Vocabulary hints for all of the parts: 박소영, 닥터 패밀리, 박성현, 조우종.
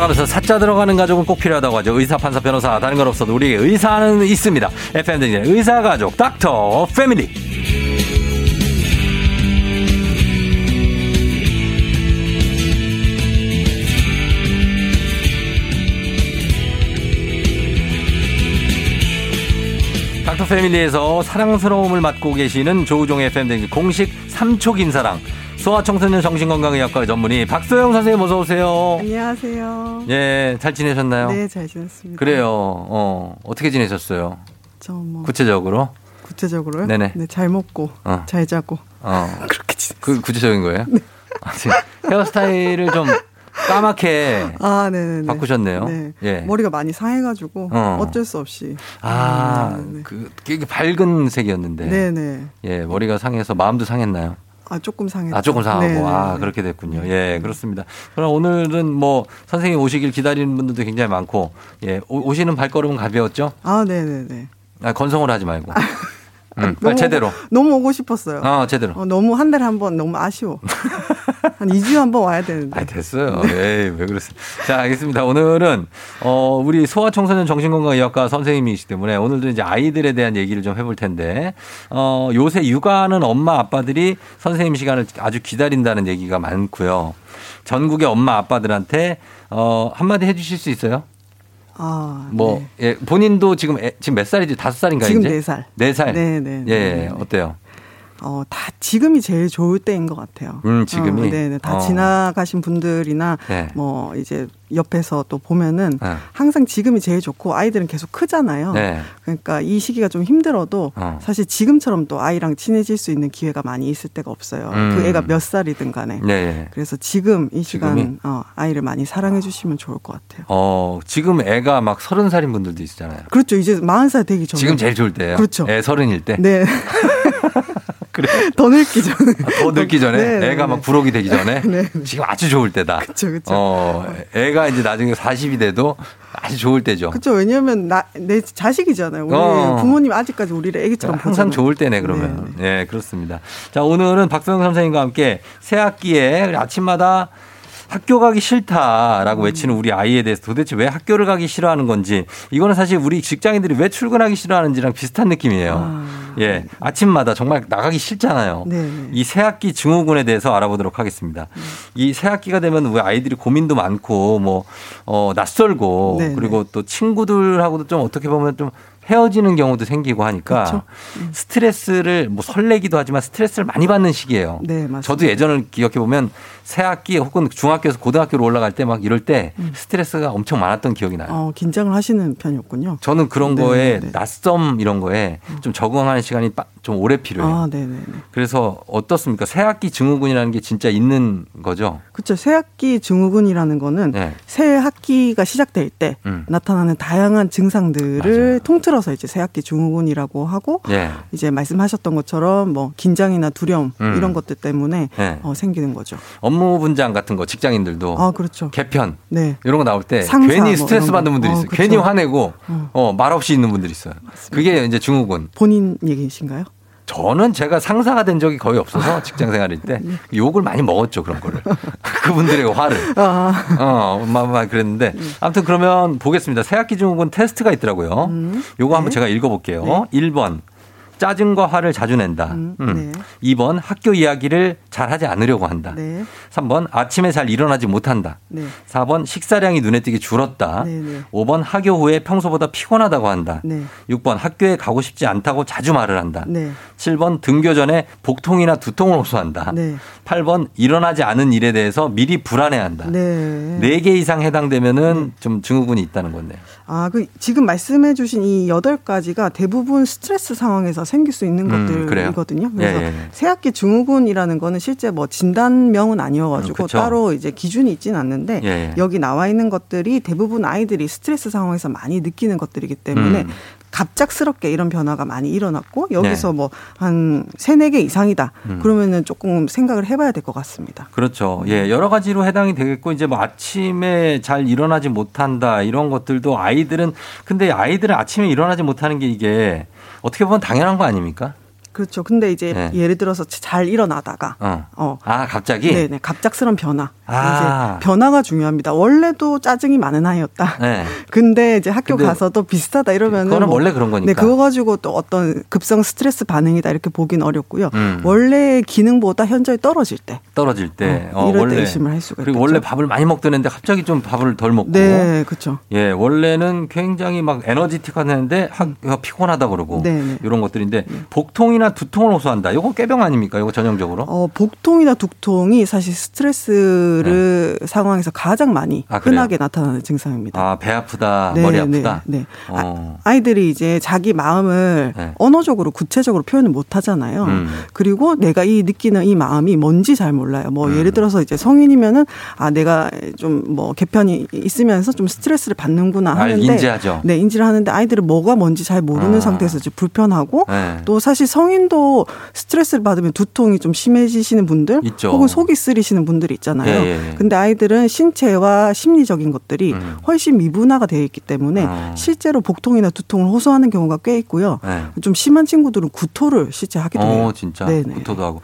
살아가면서 사자 들어가는 가족은 꼭 필요하다고 하죠. 의사, 판사, 변호사, 다른 건 없어도 우리에게 의사는 있습니다. FM 등의 의사 가족 닥터 패밀리. 닥터 패밀리에서 사랑스러움을 맡고 계시는 조우종 FM 등 공식 3촉인 사랑 소아청소년 정신건강의학과의 전문의 박소영 선생님 어서 오세요. 안녕하세요. 예, 잘 지내셨나요? 네, 잘 지냈습니다. 그래요. 어떻게 지내셨어요? 저 뭐 구체적으로요? 네네. 네, 잘 먹고 잘 자고 그렇게 지냈어요. 그 구체적인 거예요? 네. 헤어스타일을 좀 까맣게 바꾸셨네요. 네. 예. 머리가 많이 상해가지고 어쩔 수 없이. 그게 밝은 색이었는데. 네네. 예, 머리가 상해서 마음도 상했나요? 조금 상했죠. 조금 상하고. 네네. 그렇게 됐군요. 예, 그렇습니다. 그럼 오늘은 뭐 선생님 오시길 기다리는 분들도 굉장히 많고, 예, 오시는 발걸음은 가벼웠죠? 네네네. 건성을 하지 말고. 너무 제대로. 너무 오고 싶었어요. 제대로. 너무 한 달에 한 번 너무 아쉬워. 한 2주에 한 번 와야 되는데. 됐어요. 네. 에이, 왜 그랬어요. 자, 알겠습니다. 오늘은, 우리 소아청소년 정신건강의학과 선생님이시기 때문에 오늘도 이제 아이들에 대한 얘기를 좀 해볼 텐데, 요새 육아하는 엄마, 아빠들이 선생님 시간을 아주 기다린다는 얘기가 많고요. 전국의 엄마, 아빠들한테, 한마디 해 주실 수 있어요? 뭐, 네. 예, 본인도 지금 몇 살이지? 5살인가요? 지금 이제? 4살. 4살? 네네. 예, 네네. 어때요? 다 지금이 제일 좋을 때인 것 같아요. 지금이? 네네. 다 지나가신 분들이나, 네. 뭐, 이제 옆에서 또 보면은 항상 지금이 제일 좋고 아이들은 계속 크잖아요. 네. 그러니까 이 시기가 좀 힘들어도 사실 지금처럼 또 아이랑 친해질 수 있는 기회가 많이 있을 때가 없어요. 그 애가 몇 살이든 간에. 네. 그래서 지금 이 시간 아이를 많이 사랑해 주시면 좋을 것 같아요. 지금 애가 막 30살인 분들도 있잖아요. 그렇죠. 이제 40살 되기 전에. 지금 제일 좋을 때예요. 그렇죠. 애 30일 때. 네. 그래. 더 늙기 전에 네, 애가 막 부록이 되기 전에 네, 네. 지금 아주 좋을 때다. 그렇죠. 애가 이제 나중에 40이 돼도 아주 좋을 때죠. 그렇죠. 왜냐하면 내 자식이잖아요. 우리 부모님 아직까지 우리를 애기처럼 항상 보잖아요. 좋을 때네 그러면. 네. 네, 그렇습니다. 자, 오늘은 박성현 선생님과 함께 새 학기에 아침마다 학교 가기 싫다라고 외치는 우리 아이에 대해서 도대체 왜 학교를 가기 싫어하는 건지 이거는 사실 우리 직장인들이 왜 출근하기 싫어하는지랑 비슷한 느낌이에요. 예, 아침마다 정말 나가기 싫잖아요. 네네. 이 새학기 증후군에 대해서 알아보도록 하겠습니다. 이 새학기가 되면 우리 아이들이 고민도 많고 뭐 낯설고 네네. 그리고 또 친구들하고도 좀 어떻게 보면 좀 헤어지는 경우도 생기고 하니까 그렇죠? 스트레스를 뭐 설레기도 하지만 스트레스를 많이 받는 시기예요. 네, 맞습니다. 저도 예전을 기억해 보면 새학기 혹은 중학교에서 고등학교로 올라갈 때 막 이럴 때 스트레스가 엄청 많았던 기억이 나요. 긴장을 하시는 편이었군요. 저는 그런 거에 낯섦 이런 거에 좀 적응하는 시간이 좀 오래 필요해요. 네네. 그래서 어떻습니까? 새학기 증후군이라는 게 진짜 있는 거죠? 그렇죠. 새학기 증후군이라는 거는 네. 새 학기가 시작될 때 나타나는 다양한 증상들을 맞아요. 통틀어 서 이제 새학기 증후군이라고 하고 예. 이제 말씀하셨던 것처럼 뭐 긴장이나 두려움 이런 것들 때문에 예. 생기는 거죠. 업무 분장 같은 거 직장인들도 그렇죠. 개편 네. 이런 거 나올 때 상사, 괜히 스트레스 뭐 받는 분들이 있어요. 그렇죠. 괜히 화내고 말 없이 있는 분들이 있어요. 맞습니다. 그게 이제 증후군. 본인 얘기신가요? 저는 제가 상사가 된 적이 거의 없어서 직장 생활일 때 욕을 많이 먹었죠. 그런 거를. 그분들의 화를. 그랬는데. 아무튼 그러면 보겠습니다. 새학기 증후군 테스트가 있더라고요. 요거 한번 제가 읽어볼게요. 네. 1번. 짜증과 화를 자주 낸다. 2번 학교 이야기를 잘하지 않으려고 한다. 네. 3번 아침에 잘 일어나지 못한다. 네. 4번 식사량이 눈에 띄게 줄었다. 네. 5번 학교 후에 평소보다 피곤하다고 한다. 네. 6번 학교에 가고 싶지 않다고 자주 말을 한다. 네. 7번 등교 전에 복통이나 두통을 호소한다. 네. 8번 일어나지 않은 일에 대해서 미리 불안해한다. 네. 4개 이상 해당되면은 좀 증후군이 있다는 건데요. 지금 말씀해 주신 이 8가지가 대부분 스트레스 상황에서 생길 수 있는 것들이거든요. 그래서 새학기 증후군이라는 거는 실제 뭐 진단명은 아니어가지고 따로 이제 기준이 있진 않는데 여기 나와 있는 것들이 대부분 아이들이 스트레스 상황에서 많이 느끼는 것들이기 때문에 갑작스럽게 이런 변화가 많이 일어났고 여기서 뭐 한 3-4개 이상이다. 그러면은 조금 생각을 해봐야 될 것 같습니다. 그렇죠. 예, 여러 가지로 해당이 되겠고 이제 뭐 아침에 잘 일어나지 못한다 이런 것들도 아이들은 근데 아이들은 아침에 일어나지 못하는 게 이게 어떻게 보면 당연한 거 아닙니까? 그렇죠. 근데 이제 네. 예를 들어서 잘 일어나다가 갑자기 네네 갑작스런 변화. 이제 변화가 중요합니다. 원래도 짜증이 많은 아이였다. 네. 근데 이제 학교 가서 또 비슷하다 이러면은 그거는 뭐, 원래 그런 거니까. 네, 그거 가지고 또 어떤 급성 스트레스 반응이다 이렇게 보긴 어렵고요. 원래의 기능보다 현저히 떨어질 때 이럴 때 의심을 할 수가 있죠. 그리고 있겠죠. 원래 밥을 많이 먹던 애인데 갑자기 좀 밥을 덜 먹고. 네, 그렇죠. 예, 원래는 굉장히 막 에너지틱한데 피곤하다 그러고 네네. 이런 것들인데 복통이나 두통을 호소한다. 이거 꾀병 아닙니까? 이거 전형적으로? 복통이나 두통이 사실 스트레스를 상황에서 가장 많이 흔하게 나타나는 증상입니다. 아, 배 아프다, 네, 머리 아프다. 네, 네. 아이들이 이제 자기 마음을 언어적으로 구체적으로 표현을 못 하잖아요. 그리고 내가 이 느끼는 이 마음이 뭔지 잘 몰라요. 뭐 예를 들어서 이제 성인이면은 내가 좀 뭐 개편이 있으면서 좀 스트레스를 받는구나 하는데 인지하죠. 네, 인지를 하는데 아이들은 뭐가 뭔지 잘 모르는 상태에서 이제 불편하고 또 사실 성인도 스트레스를 받으면 두통이 좀 심해지시는 분들 있죠. 혹은 속이 쓰리시는 분들이 있잖아요. 근데 아이들은 신체와 심리적인 것들이 훨씬 미분화가 되어 있기 때문에 실제로 복통이나 두통을 호소하는 경우가 꽤 있고요. 좀 심한 친구들은 구토를 실제 하기도 해요. 진짜 네네. 구토도 하고.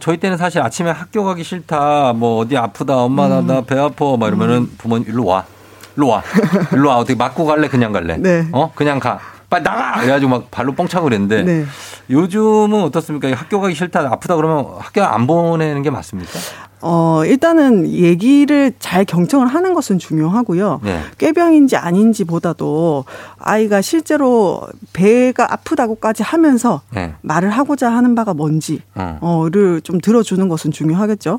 저희 때는 사실 아침에 학교 가기 싫다. 뭐 어디 아프다. 엄마 나 배 아파. 막 이러면은 부모님 일로 와. 어떻게 맞고 갈래? 그냥 갈래? 네. 그냥 가. 빨리 나가! 그래가지고 막 발로 뻥 차고 그랬는데 네. 요즘은 어떻습니까? 학교 가기 싫다, 아프다 그러면 학교 안 보내는 게 맞습니까? 일단은 얘기를 잘 경청을 하는 것은 중요하고요. 꾀병인지 아닌지 보다도 아이가 실제로 배가 아프다고까지 하면서 말을 하고자 하는 바가 뭔지를 좀 들어주는 것은 중요하겠죠.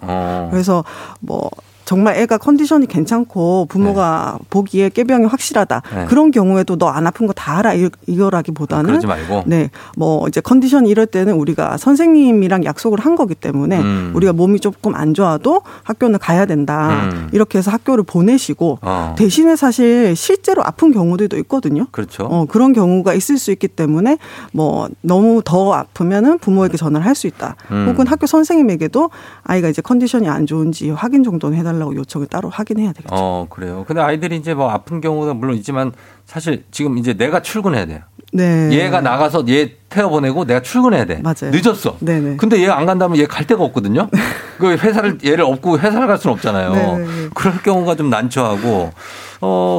그래서 뭐 정말 애가 컨디션이 괜찮고 부모가 보기에 꾀병이 확실하다. 그런 경우에도 너 안 아픈 거 다 알아 이거라기보다는 그러지 말고. 네, 뭐 이제 컨디션 이럴 때는 우리가 선생님이랑 약속을 한 거기 때문에 우리가 몸이 조금 안 좋아도 학교는 가야 된다. 이렇게 해서 학교를 보내시고 대신에 사실 실제로 아픈 경우들도 있거든요. 그렇죠. 그런 경우가 있을 수 있기 때문에 뭐 너무 더 아프면은 부모에게 전화를 할 수 있다. 혹은 학교 선생님에게도 아이가 이제 컨디션이 안 좋은지 확인 정도는 해달라. 라고 요청을 따로 하긴 해야 되겠죠. 그래요. 근데 아이들이 이제 뭐 아픈 경우도 물론 있지만 사실 지금 이제 내가 출근해야 돼요. 네. 얘가 나가서 얘 태워보내고 내가 출근해야 돼. 맞아요. 늦었어. 네네. 근데 얘 안 간다면 얘 갈 데가 없거든요. 그 얘를 업고 회사를 갈 수는 없잖아요. 네네. 그럴 경우가 좀 난처하고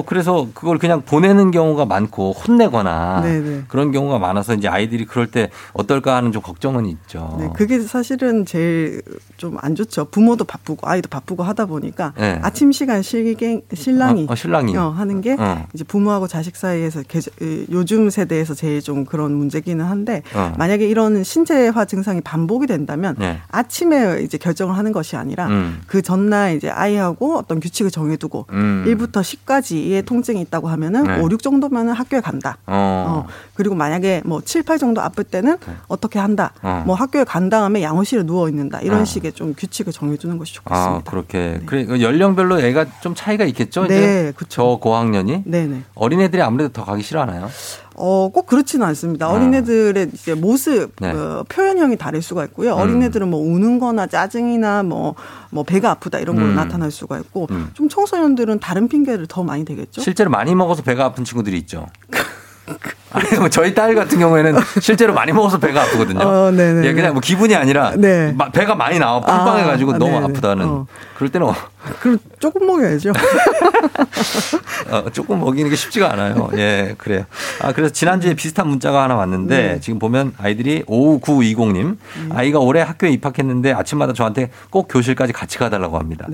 그래서 그걸 그냥 보내는 경우가 많고 혼내거나 네네. 그런 경우가 많아서 이제 아이들이 그럴 때 어떨까 하는 좀 걱정은 있죠. 네, 그게 사실은 제일 좀 안 좋죠. 부모도 바쁘고 아이도 바쁘고 하다 보니까 네. 아침 시간 실랑이 하는 게 이제 부모하고 자식 사이에서 요즘 세대에서 제일 좀 그런 문제기는 한데 만약에 이런 신체화 증상이 반복이 된다면 아침에 이제 결정을 하는 것이 아니라 그 전날 이제 아이하고 어떤 규칙을 정해두고 1부터 10까지의 통증이 있다고 하면은 5, 6 정도면은 학교에 간다. 그리고 만약에 뭐 7, 8 정도 아플 때는 어떻게 한다. 뭐 학교에 간 다음에 양호실에 누워 있는다. 이런 식의 좀 규칙을 정해주는 것이 좋겠습니다. 그렇게. 네. 그래 연령별로 애가 좀 차이가 있겠죠. 네, 이제 그쵸. 고학년이. 네네. 어린애들이 아무래도 더 가기 싫어하나요? 꼭 그렇지는 않습니다. 어린애들의 이제 모습, 표현형이 다를 수가 있고요. 어린애들은 뭐 우는 거나 짜증이나 뭐 배가 아프다 이런 걸로 나타날 수가 있고 좀 청소년들은 다른 핑계를 더 많이 대겠죠. 실제로 많이 먹어서 배가 아픈 친구들이 있죠. 아니, 뭐 저희 딸 같은 경우에는 실제로 많이 먹어서 배가 아프거든요. 예, 그냥 뭐 기분이 아니라 배가 많이 나와 빵빵해가지고 너무 아프다는. 그럴 때는 그럼 조금 먹여야죠. 조금 먹이는 게 쉽지가 않아요. 예, 그래요. 그래서 지난주에 비슷한 문자가 하나 왔는데 지금 보면 아이들이 5920님 아이가 올해 학교에 입학했는데 아침마다 저한테 꼭 교실까지 같이 가달라고 합니다.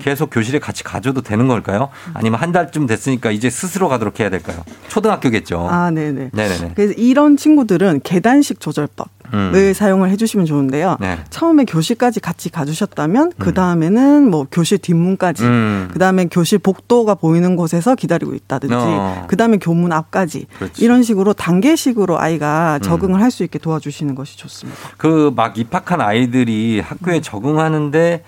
계속 교실에 같이 가줘도 되는 걸까요? 아니면 한 달쯤 됐으니까 이제 스스로 가도록 해야 될까요? 초등학교겠죠. 네네네. 그래서 이런 친구들은 계단식 조절법. 을 사용을 해주시면 좋은데요. 처음에 교실까지 같이 가주셨다면 그 다음에는 뭐 교실 뒷문까지, 그 다음에 교실 복도가 보이는 곳에서 기다리고 있다든지, 그 다음에 교문 앞까지 그렇지. 이런 식으로 단계식으로 아이가 적응을 할 수 있게 도와주시는 것이 좋습니다. 그 막 입학한 아이들이 학교에 적응하는데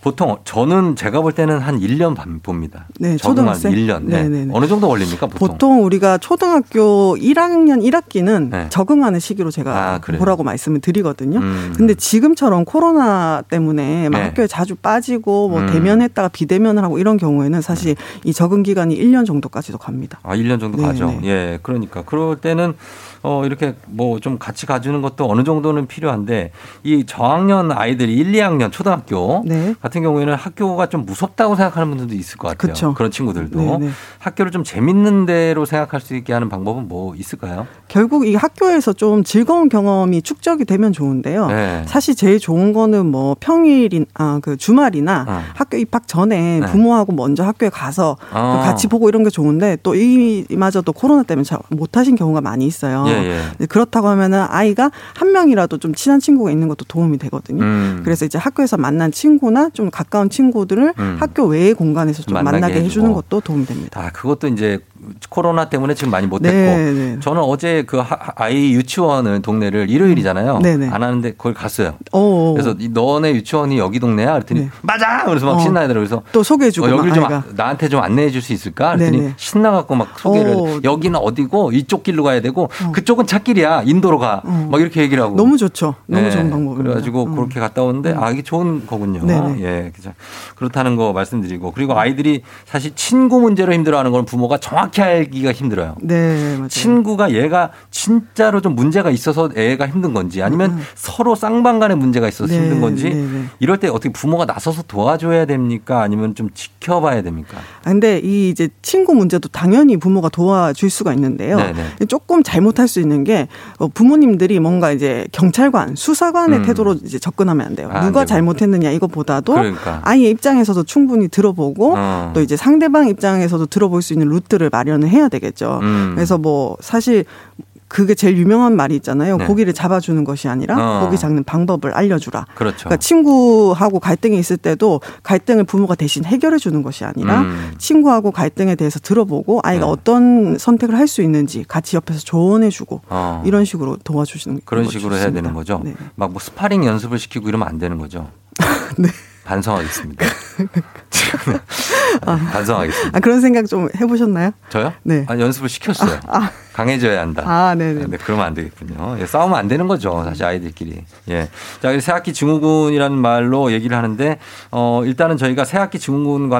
보통 저는 제가 볼 때는 한 1년 반 봅니다. 네, 초등학생 1년. 네. 네네네. 어느 정도 걸립니까? 보통 우리가 초등학교 1학년 1학기는 네. 적응하는 시기로 제가 보라고 말씀을 드리거든요. 근데 지금처럼 코로나 때문에 막 네. 학교에 자주 빠지고 뭐 대면했다가 비대면을 하고 이런 경우에는 사실 이 적응 기간이 1년 정도까지도 갑니다. 아, 1년 정도 네네. 가죠. 예, 그러니까 그럴 때는 이렇게 뭐 좀 같이 가주는 것도 어느 정도는 필요한데 이 저학년 아이들이 1, 2학년 초등학교 네. 같은 경우에는 학교가 좀 무섭다고 생각하는 분들도 있을 것 같아요. 그쵸. 그런 친구들도 네네. 학교를 좀 재밌는 데로 생각할 수 있게 하는 방법은 뭐 있을까요? 결국 이 학교에서 좀 즐거운 경험이 축적이 되면 좋은데요. 네. 사실 제일 좋은 거는 뭐 평일인 주말이나 학교 입학 전에 네. 부모하고 먼저 학교에 가서 같이 보고 이런 게 좋은데 또 이마저도 코로나 때문에 잘 못하신 경우가 많이 있어요. 예, 예. 그렇다고 하면은 아이가 한 명이라도 좀 친한 친구가 있는 것도 도움이 되거든요. 그래서 이제 학교에서 만난 친구나 좀 가까운 친구들을 학교 외의 공간에서 좀 만나게 해주는 것도 도움이 됩니다. 아, 그것도 이제 코로나 때문에 지금 많이 못했고 네네. 저는 어제 그 아이 유치원을 동네를 일요일이잖아요. 네네. 안 하는데 거기 갔어요. 어어. 그래서 너네 유치원이 여기 동네야? 그랬더니 네. 맞아! 그래서 막 신나더라고요. 그래서 또 소개해주고 여기를 좀 나한테 좀 안내해 줄 수 있을까? 그랬더니 네네. 신나갖고 막 소개를 여기는 어디고 이쪽 길로 가야 되고 그쪽은 찻길이야. 인도로 가. 막 이렇게 얘기를 하고. 너무 좋죠. 너무 네. 좋은 방법입니다. 그래가지고 그렇게 갔다 오는데 아, 이게 좋은 거군요. 네네. 예, 그렇다는 거 말씀드리고 그리고 아이들이 사실 친구 문제로 힘들어하는 건 부모가 정확히 알기가 힘들어요. 네, 맞아요. 친구가 얘가 진짜로 좀 문제가 있어서 애가 힘든 건지 아니면 서로 쌍방 간에 문제가 있어서 네, 힘든 건지 네. 이럴 때 어떻게 부모가 나서서 도와줘야 됩니까? 아니면 좀 지켜봐야 됩니까? 근데 이 이제 친구 문제도 당연히 부모가 도와줄 수가 있는데요. 네네. 조금 잘못할 수 있는 게 부모님들이 뭔가 이제 경찰관, 수사관의 태도로 이제 접근하면 안 돼요. 누가 잘못했느냐 이거보다도 그러니까. 아이의 입장에서도 충분히 들어보고 또 이제 상대방 입장에서도 들어볼 수 있는 루트를 마련을 해야 되겠죠. 그래서 뭐 사실 그게 제일 유명한 말이 있잖아요. 네. 고기를 잡아주는 것이 아니라 고기 잡는 방법을 알려주라. 그렇죠. 그러니까 친구하고 갈등이 있을 때도 갈등을 부모가 대신 해결해 주는 것이 아니라 친구하고 갈등에 대해서 들어보고 아이가 네. 어떤 선택을 할 수 있는지 같이 옆에서 조언해 주고 이런 식으로 도와주시는 그런 식으로 좋습니다. 해야 되는 거죠. 네. 막 뭐 스파링 연습을 시키고 이러면 안 되는 거죠. 네. 반성하겠습니다. 반성하겠습니다. 아, 그런 생각 좀 해보셨나요? 저요? 네. 아, 연습을 시켰어요. 강해져야 한다. 아, 네네. 네, 그러면 안 되겠군요. 예, 싸우면 안 되는 거죠. 사실 아이들끼리. 예. 자, 새학기 증후군이라는 말로 얘기를 하는데, 일단은 저희가 새학기 증후군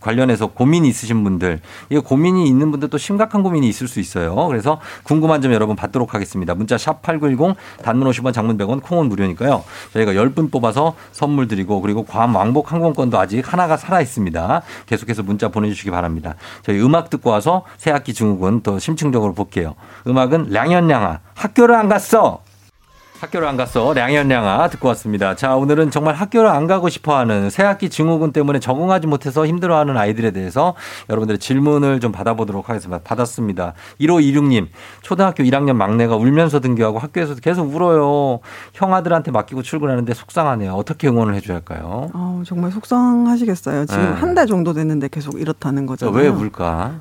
관련해서 고민이 있으신 분들, 이거 고민이 있는 분들 또 심각한 고민이 있을 수 있어요. 그래서 궁금한 점 여러분 받도록 하겠습니다. 문자 샵8910 단문 50원 장문 100원 콩은 무료니까요. 저희가 10분 뽑아서 선물 드리고, 그리고 괌 왕복 항공권도 아직 하나가 살아있습니다. 계속해서 문자 보내주시기 바랍니다. 저희 음악 듣고 와서 새학기 증후군 또 심층적으로 볼게요. 음악은 량현량아 학교를 안 갔어. 학교를 안 갔어. 량현량아 듣고 왔습니다. 자, 오늘은 정말 학교를 안 가고 싶어하는 새학기 증후군 때문에 적응하지 못해서 힘들어하는 아이들에 대해서 여러분들의 질문을 좀 받아보도록 하겠습니다. 받았습니다. 1526님. 초등학교 1학년 막내가 울면서 등교하고 학교에서도 계속 울어요. 형아들한테 맡기고 출근하는데 속상하네요. 어떻게 응원을 해줘야 할까요? 정말 속상하시겠어요. 지금 한 달 정도 됐는데 계속 이렇다는 거잖아요. 왜 울까?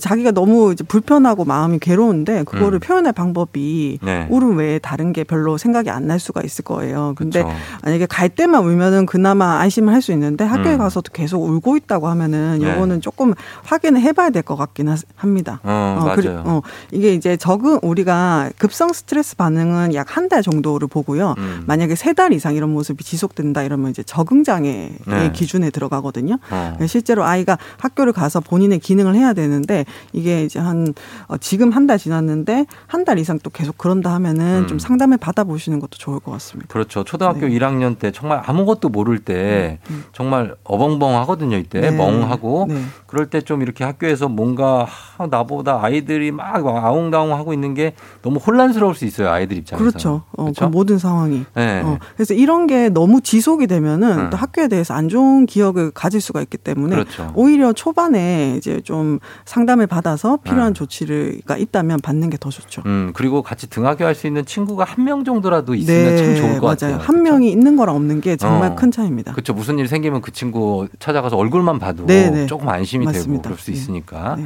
자기가 너무 이제 불편하고 마음이 괴로운데 그거를 표현할 방법이 울음 외에 다른 게 별로 생각이 안 날 수가 있을 거예요. 근데 그렇죠. 만약에 갈 때만 울면은 그나마 안심을 할 수 있는데 학교에 가서도 계속 울고 있다고 하면은 요거는 조금 확인을 해봐야 될 것 같긴 합니다. 맞아요. 이게 이제 우리가 급성 스트레스 반응은 약 한 달 정도를 보고요. 만약에 3달 이상 이런 모습이 지속된다 이러면 이제 적응장애의 기준에 들어가거든요. 실제로 아이가 학교를 가서 본인의 기능을 해야 되는데 이게 이제 지금 한 달 지났는데 한 달 이상 또 계속 그런다 하면은 좀 상담을 받아보시는 것도 좋을 것 같습니다. 그렇죠. 초등학교 1학년 때 정말 아무것도 모를 때 정말 어벙벙하거든요. 이때 멍하고 그럴 때 좀 이렇게 학교에서 뭔가 나보다 아이들이 막 아웅다웅하고 있는 게 너무 혼란스러울 수 있어요. 아이들 입장에서. 그렇죠. 그렇죠? 그 모든 상황이. 네. 그래서 이런 게 너무 지속이 되면은 또 학교에 대해서 안 좋은 기억을 가질 수가 있기 때문에 그렇죠. 오히려 초반에 이제 좀 상담을 받아서 필요한 조치가 있다면 받는 게 더 좋죠. 그리고 같이 등하교 할 수 있는 친구가 한 명 정도라도 있으면 참 좋을 것 같아요. 한 그렇죠? 명이 있는 거랑 없는 게 정말 큰 차이입니다. 그렇죠. 무슨 일 생기면 그 친구 찾아가서 얼굴만 봐도 조금 안심이 맞습니다. 되고 그럴 수 있으니까.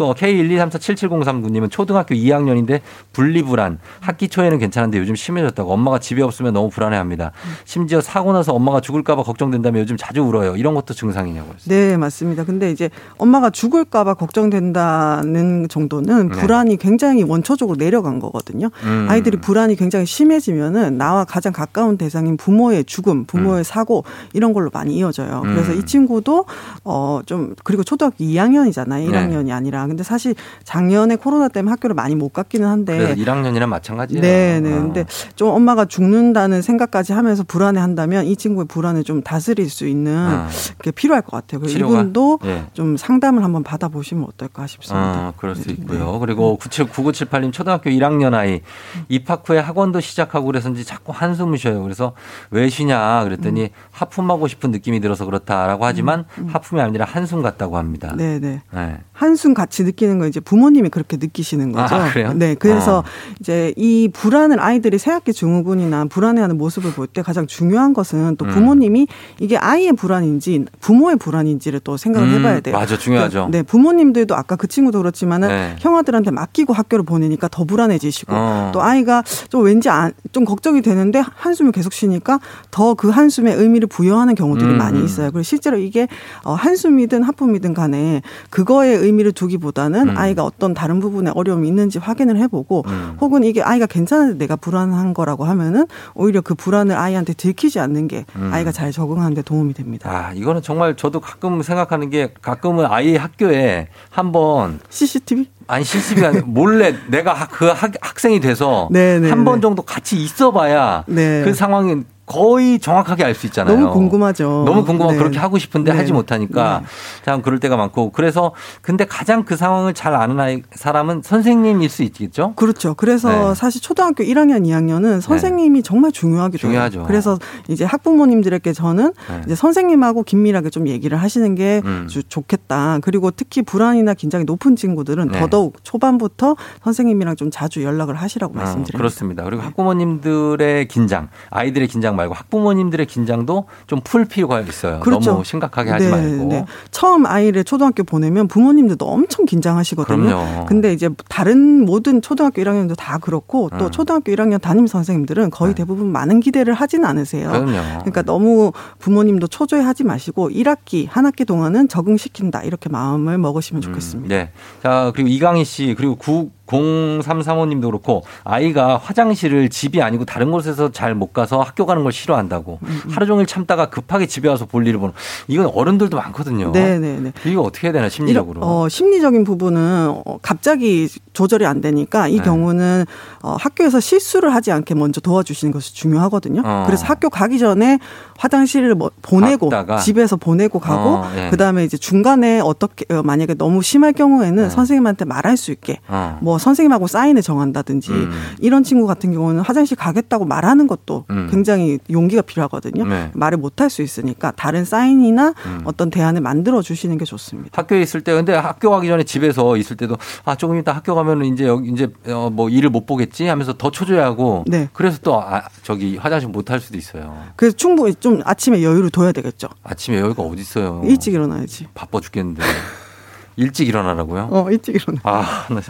수어 K12347703군님은 초등학교 2학년인데 분리불안. 학기 초에는 괜찮은데 요즘 심해졌다고. 엄마가 집에 없으면 너무 불안해합니다. 심지어 사고 나서 엄마가 죽을까 봐 걱정된다며 요즘 자주 울어요. 이런 것도 증상이냐고 했어요. 네, 맞습니다. 근데 이제 엄마가 죽을까 봐 걱정된다는 정도는 불안이 굉장히 원초적으로 내려간 거거든요. 아이들이 불안이 굉장히 심해지면은 나와 가장 가까운 대상인 부모의 죽음, 부모의 사고 이런 걸로 많이 이어져요. 그래서 이 친구도 좀 그리고 초등학교 2학년이잖아요. 1학년이 네. 아니라. 근데 사실 작년에 코로나 때문에 학교를 많이 못 갔기는 한데. 그래서 1학년이랑 마찬가지예요. 네, 네. 근데 좀 엄마가 죽는다는 생각까지 하면서 불안해한다면 이 친구의 불안을 좀 다스릴 수 있는 게 필요할 것 같아요. 그래서 이분도 네. 좀 상담을 한번 받아보시면 어떨까 싶습니다. 그럴 수 있고요. 네. 그리고 9978님 초등학교 1학년 아이 입학 후에 학원도 시작하고 그래서인지 자꾸 한숨을 쉬어요. 그래서 왜 쉬냐 그랬더니 하품하고 싶은 느낌이 들어서 그렇다라고 하지만 하품이 아니라 한숨 같다고 합니다. 네네. 네. 한숨 같이 느끼는 건 이제 부모님이 그렇게 느끼시는 거죠. 아, 그래요? 네. 그래서 이제 이 불안을 아이들이 새학기 증후군이나 불안해하는 모습을 볼 때 가장 중요한 것은 또 부모님이 이게 아이의 불안인지 부모의 불안인지를 또 생각을 해봐야 돼요. 맞아, 중요하죠. 네, 부모님들도 아까 그 친구도 그렇지만은 네. 형아들한테 맡기고 학교를 보내니까 더 불안해지시고 또 아이가 좀 왠지 좀 걱정이 되는데 한숨을 계속 쉬니까 더 그 한숨에 의미를 부여하는 경우들이 많이 있어요. 그리고 실제로 이게 한숨이든 하품이든 간에 그거에 의미를 두기보다는 아이가 어떤 다른 부분에 어려움이 있는지 확인을 해보고 혹은 이게 아이가 괜찮은데 내가 불안한 거라고 하면은 오히려 그 불안을 아이한테 들키지 않는 게 아이가 잘 적응하는 데 도움이 됩니다. 아, 이거는 정말 저도 가끔 생각하는 게 가끔은 아이 학교에 한번 CCTV? 아니 실습이 아니라 몰래 내가 그 학생이 돼서 한 번 정도 같이 있어봐야 그 상황이 거의 정확하게 알 수 있잖아요. 너무 궁금하죠. 너무 궁금하고 네. 그렇게 하고 싶은데 하지 못하니까 참 그럴 때가 많고 그래서 근데 가장 그 상황을 잘 아는 사람은 선생님일 수 있겠죠. 그렇죠. 그래서 사실 초등학교 1학년, 2학년은 선생님이 정말 중요하기도 해요. 중요하죠. 그래서 이제 학부모님들에게 저는 이제 선생님하고 긴밀하게 좀 얘기를 하시는 게 좋겠다. 그리고 특히 불안이나 긴장이 높은 친구들은 더더욱 초반부터 선생님이랑 좀 자주 연락을 하시라고 말씀드립니다. 그렇습니다. 그리고 학부모님들의 긴장, 아이들의 긴장 말고 학부모님들의 긴장도 좀 풀 필요가 있어요. 그렇죠. 너무 심각하게 하지 말고. 처음 아이를 초등학교 보내면 부모님들도 엄청 긴장하시거든요. 그럼요. 근데 이제 다른 모든 초등학교 1학년도 다 그렇고 또 초등학교 1학년 담임 선생님들은 거의 대부분 많은 기대를 하진 않으세요. 그럼요. 그러니까 너무 부모님도 초조해하지 마시고 1학기 한 학기 동안은 적응시킨다 이렇게 마음을 먹으시면 좋겠습니다. 네. 자 그리고 이강희 씨 그리고 0335님도 그렇고 아이가 화장실을 집이 아니고 다른 곳에서 잘 못 가서 학교 가는 걸 싫어한다고 하루 종일 참다가 급하게 집에 와서 볼 일을 보는 이건 어른들도 많거든요. 네네네. 이거 어떻게 해야 되나 심리적으로. 심리적인 부분은 갑자기 조절이 안 되니까 이 경우는 학교에서 실수를 하지 않게 먼저 도와주시는 것이 중요하거든요. 그래서 학교 가기 전에 화장실을 보내고 갔다가. 집에서 보내고 가고 그다음에 이제 중간에 어떻게 만약에 너무 심할 경우에는 선생님한테 말할 수 있게 뭐 선생님하고 사인을 정한다든지 이런 친구 같은 경우는 화장실 가겠다고 말하는 것도 굉장히 용기가 필요하거든요. 말을 못할 수 있으니까 다른 사인이나 어떤 대안을 만들어주시는 게 좋습니다. 학교에 있을 때 근데 학교 가기 전에 집에서 있을 때도 아 조금 이따 학교 가면 이제 뭐 일을 못 보겠지 하면서 더 초조해하고 그래서 또 저기 화장실 못할 수도 있어요. 그래서 충분히 좀 아침에 여유를 둬야 되겠죠. 아침에 여유가 어디 있어요. 일찍 일어나야지. 바빠 죽겠는데. 일찍 일어나라고요? 일찍 일어나. 아,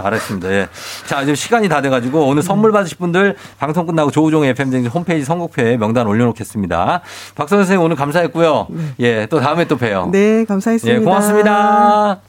알았습니다. 예. 자, 지금 시간이 다 돼가지고 오늘 선물 받으실 분들 방송 끝나고 조우종의 FM쟁이 홈페이지 선곡표에 명단 올려놓겠습니다. 박선생님 오늘 감사했고요. 예, 또 다음에 또 봬요. 네, 감사했습니다. 예, 고맙습니다.